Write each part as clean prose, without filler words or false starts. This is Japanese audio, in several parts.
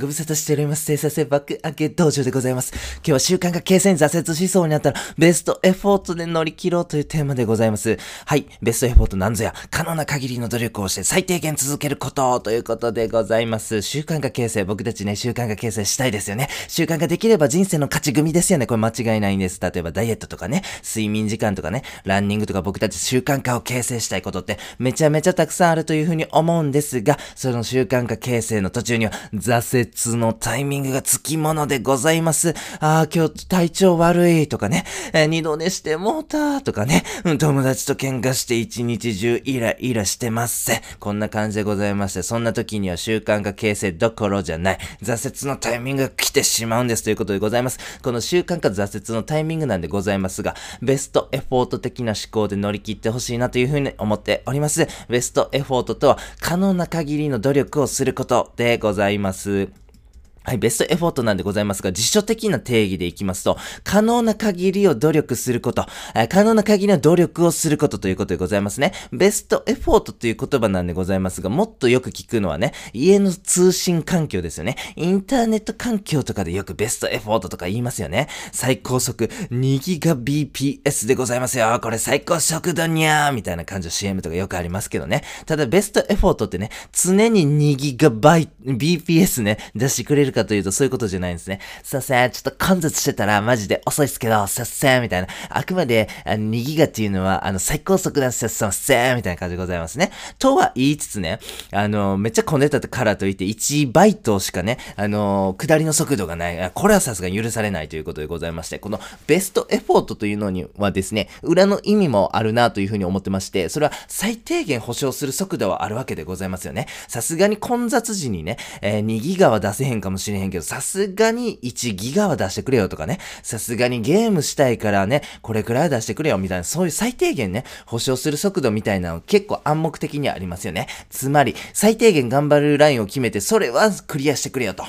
ご無沙汰しております。生産性爆上げ道場でございます。今日は習慣が形成に挫折しそうになったら、ベストエフォートで乗り切ろうというテーマでございます。はい、ベストエフォートなんぞや、可能な限りの努力をして最低限続けることということでございます。習慣が形成、僕たちね、習慣が形成したいですよね。習慣ができれば人生の勝ち組ですよね。これ間違いないんです。例えばダイエットとかね、睡眠時間とかね、ランニングとか僕たち習慣化を形成したいことってめちゃめちゃたくさんあるというふうに思うんですが、その習慣化形成の途中には挫折のタイミングがつきものでございます。ああ、今日体調悪いとかね、二度寝してもうたとかね、友達と喧嘩して一日中イライラしてます。こんな感じでございまして、そんな時には習慣が形成どころじゃない、挫折のタイミングが来てしまうんですということでございます。この習慣化挫折のタイミングなんでございますが、ベストエフォート的な思考で乗り切ってほしいなというふうに思っております。ベストエフォートとは可能な限りの努力をすることでございます。はい、ベストエフォートなんでございますが、辞書的な定義でいきますと、可能な限りを努力すること、可能な限りの努力をすることということでございますね。ベストエフォートという言葉なんでございますが、もっとよく聞くのはね、家の通信環境ですよね。インターネット環境とかでよくベストエフォートとか言いますよね。最高速 2GBps でございますよ。これ最高速度にゃーみたいな感じの CM とかよくありますけどね。ただベストエフォートってね、常に 2GBps ね、出してくれるかというとそういうことじゃないんですね。すいません、ちょっと混雑してたらマジで遅いっすけど、すいません、みたいな。あくまで、2ギガっていうのは、最高速なんですよ、すいません、みたいな感じでございますね。とは言いつつね、めっちゃ混んでたからといって、1バイトしかね、下りの速度がない。これはさすがに許されないということでございまして、このベストエフォートというのにはですね、裏の意味もあるなというふうに思ってまして、それは最低限保証する速度はあるわけでございますよね。さすがに混雑時にね、2ギガは出せへんかもしれへんけど、さすがに1ギガは出してくれよとかね、さすがにゲームしたいからね、これくらい出してくれよみたいな、そういう最低限ね、保証する速度みたいなの結構暗黙的にはありますよね。つまり、最低限頑張るラインを決めて、それはクリアしてくれよと。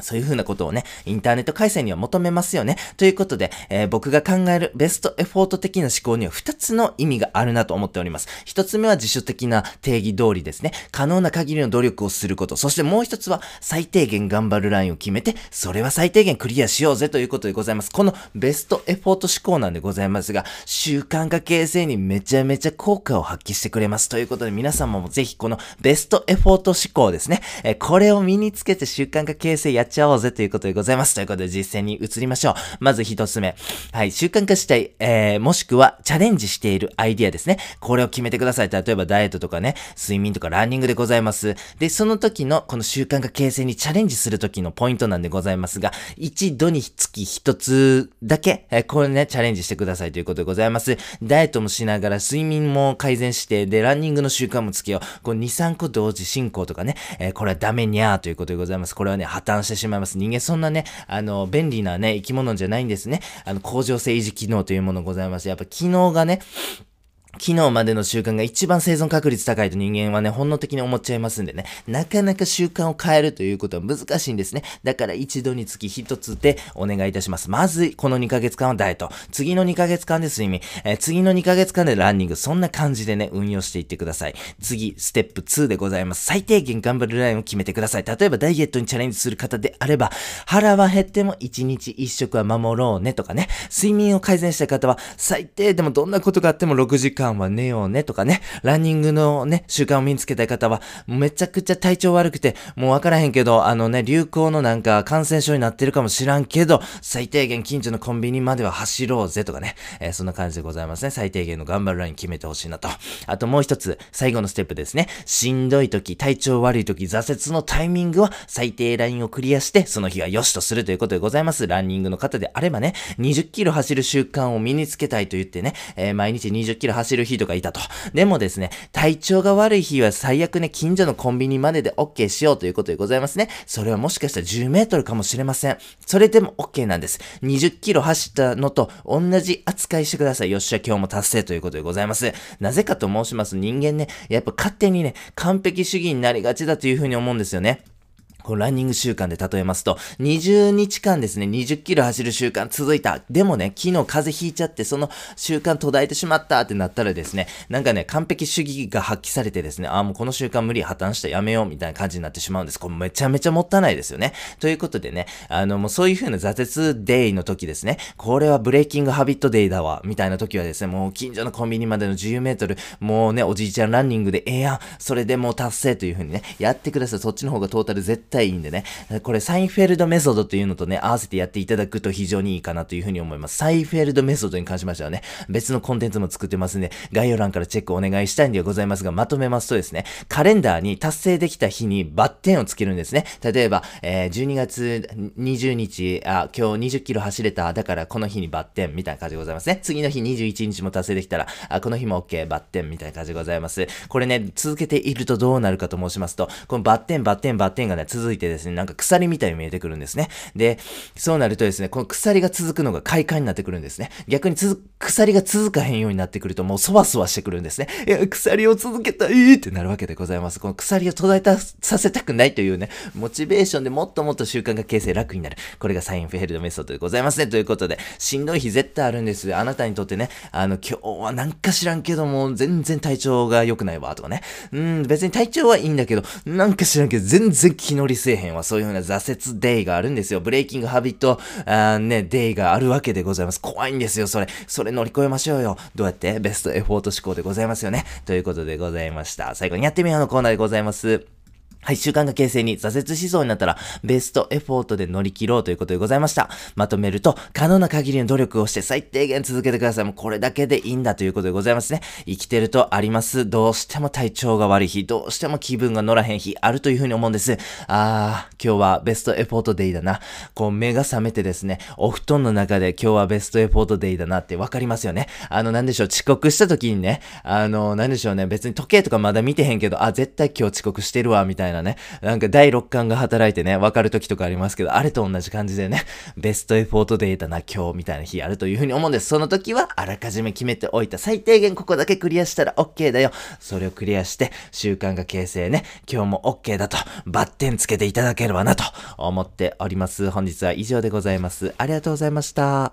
そういう風なことをね、インターネット回線には求めますよね。ということで、僕が考えるベストエフォート的な思考には2つの意味があるなと思っております。1つ目は辞書的な定義通りですね。可能な限りの努力をすること。そしてもう1つは最低限頑張るラインを決めて、それは最低限クリアしようぜということでございます。このベストエフォート思考なんでございますが、習慣化形成にめちゃめちゃ効果を発揮してくれます。ということで皆さんもぜひこのベストエフォート思考ですね。これを身につけて習慣化形成やちゃおうぜということでございます。ということで実践に移りましょう。まず一つ目。はい、習慣化したい、もしくはチャレンジしているアイディアですね。これを決めてください。例えばダイエットとかね、睡眠とかランニングでございます。で、その時のこの習慣化形成にチャレンジする時のポイントなんでございますが、一度につき一つだけ、これね、チャレンジしてくださいということでございます。ダイエットもしながら睡眠も改善して、で、ランニングの習慣もつけよう。これ2、3個同時進行とかね、これはダメにゃーということでございます。これはね、破綻してしまいます。人間そんなね、便利なね、生き物じゃないんですね。恒常性維持機能というものございまして、やっぱ機能がね、昨日までの習慣が一番生存確率高いと人間はね、本能的に思っちゃいますんでね、なかなか習慣を変えるということは難しいんですね。だから一度につき一つでお願いいたします。まず、この2ヶ月間はダイエット。次の2ヶ月間で睡眠。次の2ヶ月間でランニング。そんな感じでね、運用していってください。次、ステップ2でございます。最低限頑張るラインを決めてください。例えばダイエットにチャレンジする方であれば、腹は減っても1日1食は守ろうねとかね、睡眠を改善した方は、最低でもどんなことがあっても6時間は寝ようねとかね、ランニングのね、習慣を身につけたい方は、めちゃくちゃ体調悪くて、もうわからへんけど、流行のなんか感染症になってるかもしらんけど、最低限近所のコンビニまでは走ろうぜとかね、そんな感じでございますね。最低限の頑張るライン決めてほしいなと。あともう一つ、最後のステップですね。しんどい時、体調悪い時、挫折のタイミングは最低ラインをクリアして、その日は良しとするということでございます。ランニングの方であればね、20キロ走る習慣を身につけたいと言ってね、毎日20キロ走る日とかいたと。でもですね、体調が悪い日は最悪ね、近所のコンビニまでで OK しようということでございますね。それはもしかしたら10メートルかもしれません。それでも OK なんです。20キロ走ったのと同じ扱いしてください。よっしゃ、今日も達成ということでございます。なぜかと申します。人間ね、やっぱ勝手にね、完璧主義になりがちだというふうに思うんですよね。ランニング習慣で例えますと、20日間ですね、20キロ走る習慣続いた。でもね、昨日風邪ひいちゃって、その習慣途絶えてしまったってなったらですね、なんかね、完璧主義が発揮されてですね、ああ、もうこの習慣無理、破綻した、やめよう、みたいな感じになってしまうんです。これめちゃめちゃもったいないですよね。ということでね、もうそういう風な挫折デイの時ですね、これはブレイキングハビットデイだわ、みたいな時はですね、もう近所のコンビニまでの10メートル、もうね、おじいちゃんランニングでええやん、それでもう達成という風にね、やってください。そっちの方がトータル絶対いいんでね、これサインフェルドメソッドというのとね、合わせてやっていただくと非常にいいかなという風に思います。サインフェルドメソッドに関しましてはね、別のコンテンツも作ってますんで、概要欄からチェックお願いしたいんでございますが、まとめますとですね、カレンダーに達成できた日にバッテンをつけるんですね。例えば、12月20日、あ、今日20キロ走れた、だからこの日にバッテンみたいな感じでございますね。次の日21日も達成できたら、あ、この日も OK、バッテンみたいな感じでございます。これね、続けているとどうなるかと申しますと、このバッテンがね、続いてですね、なんか鎖みたいに見えてくるんですね。で、そうなるとですね、この鎖が続くのが快感になってくるんですね。逆に鎖が続かへんようになってくると、もうそわそわしてくるんですね。いや、鎖を続けたいってなるわけでございます。この鎖を途絶えさせたくないというね、モチベーションでもっともっと習慣が形成楽になる。これがサインフェルドメソッドでございますね。ということで、しんどい日絶対あるんです。あなたにとってね、今日はなんか知らんけども、全然体調が良くないわ、とかね。別に体調はいいんだけど、なんか知らんけど、全然気乗りせえへんわ。そういうような挫折デイがあるんですよ。ブレイキングハビット、デイがあるわけでございます。怖いんですよ、それ。それ乗り越えましょうよ。どうやって？ベストエフォート思考でございますよね。ということでございました。最後にやってみようのコーナーでございます。はい、習慣が形成に挫折しそうになったら、ベストエフォートで乗り切ろうということでございました。まとめると、可能な限りの努力をして最低限続けてください。もうこれだけでいいんだということでございますね。生きてるとあります。どうしても体調が悪い日、どうしても気分が乗らへん日、あるというふうに思うんです。今日はベストエフォートデイだな。こう目が覚めてですね、お布団の中で今日はベストエフォートデイだなってわかりますよね。遅刻した時にね、別に時計とかまだ見てへんけど、あ、絶対今日遅刻してるわ、みたいな。なんか第六感が働いてね、わかる時とかありますけど、あれと同じ感じでね、ベストエフォートデータな今日みたいな日あるというふうに思うんです。その時はあらかじめ決めておいた。最低限ここだけクリアしたら OK だよ。それをクリアして、習慣が形成ね、今日も OK だと、バッテンつけていただければなと思っております。本日は以上でございます。ありがとうございました。